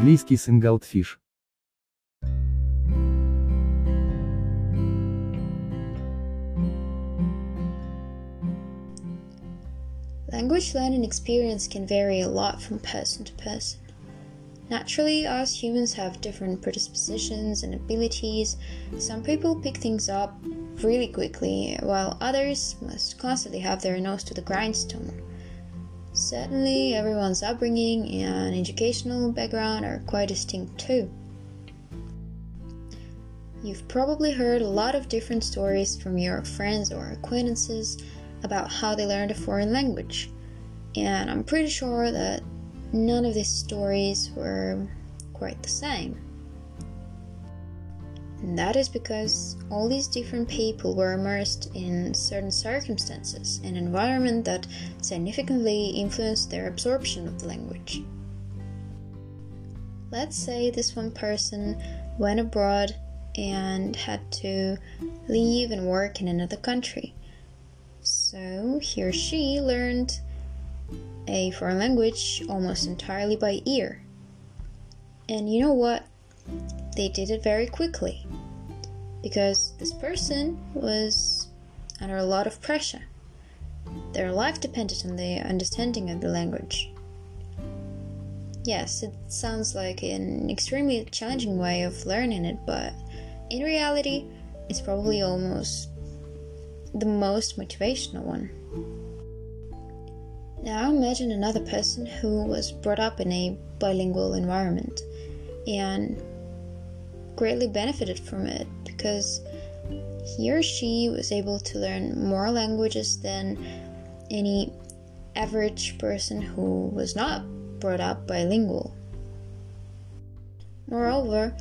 Английский Singled Fish. Language learning experience can vary a lot from person to person. Naturally, us humans have different predispositions and abilities. Some people pick things up really quickly, while others must constantly have their nose to the grindstone. Certainly, everyone's upbringing and educational background are quite distinct too. You've probably heard a lot of different stories from your friends or acquaintances about how they learned a foreign language, and I'm pretty sure that none of these stories were quite the same. And that is because all these different people were immersed in certain circumstances and environment that significantly influenced their absorption of the language. Let's say this one person went abroad and had to live and work in another country. So he or she learned a foreign language almost entirely by ear. And you know what? They did it very quickly, because this person was under a lot of pressure. Their life depended on the understanding of the language. Yes, it sounds like an extremely challenging way of learning it, but in reality, it's probably almost the most motivational one. Now imagine another person who was brought up in a bilingual environment and greatly benefited from it, because he or she was able to learn more languages than any average person who was not brought up bilingual. Moreover,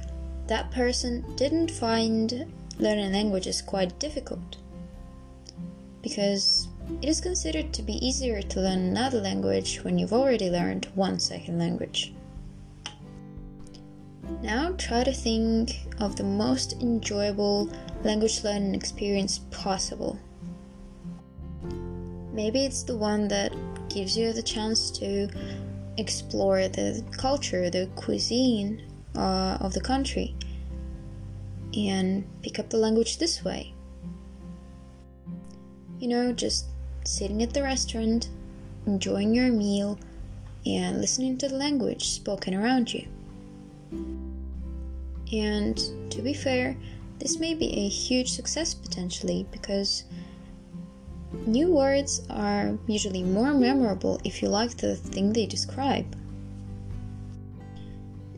that person didn't find learning languages quite difficult, because it is considered to be easier to learn another language when you've already learned one second language. Now try to think of the most enjoyable language learning experience possible. Maybe it's the one that gives you the chance to explore the culture, the cuisine of the country, and pick up the language this way. You know, just sitting at the restaurant, enjoying your meal, and listening to the language spoken around you. And to be fair, this may be a huge success potentially, because new words are usually more memorable if you like the thing they describe.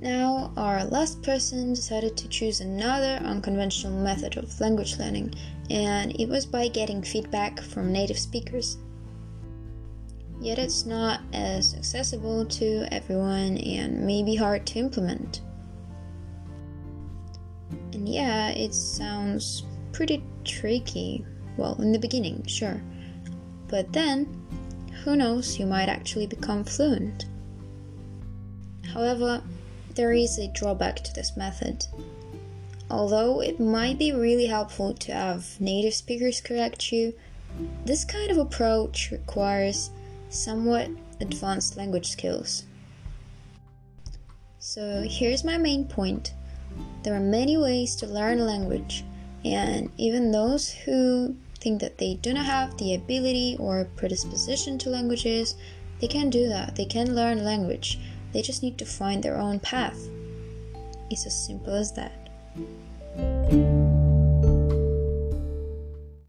Now, our last person decided to choose another unconventional method of language learning, and it was by getting feedback from native speakers. Yet it's not as accessible to everyone and may be hard to implement. And yeah, it sounds pretty tricky, well, in the beginning, sure, but then, who knows, you might actually become fluent. However, there is a drawback to this method. Although it might be really helpful to have native speakers correct you, this kind of approach requires somewhat advanced language skills. So here's my main point. There are many ways to learn a language, and even those who think that they do not have the ability or predisposition to languages, they can do that. They can learn a language. They just need to find their own path. It's as simple as that.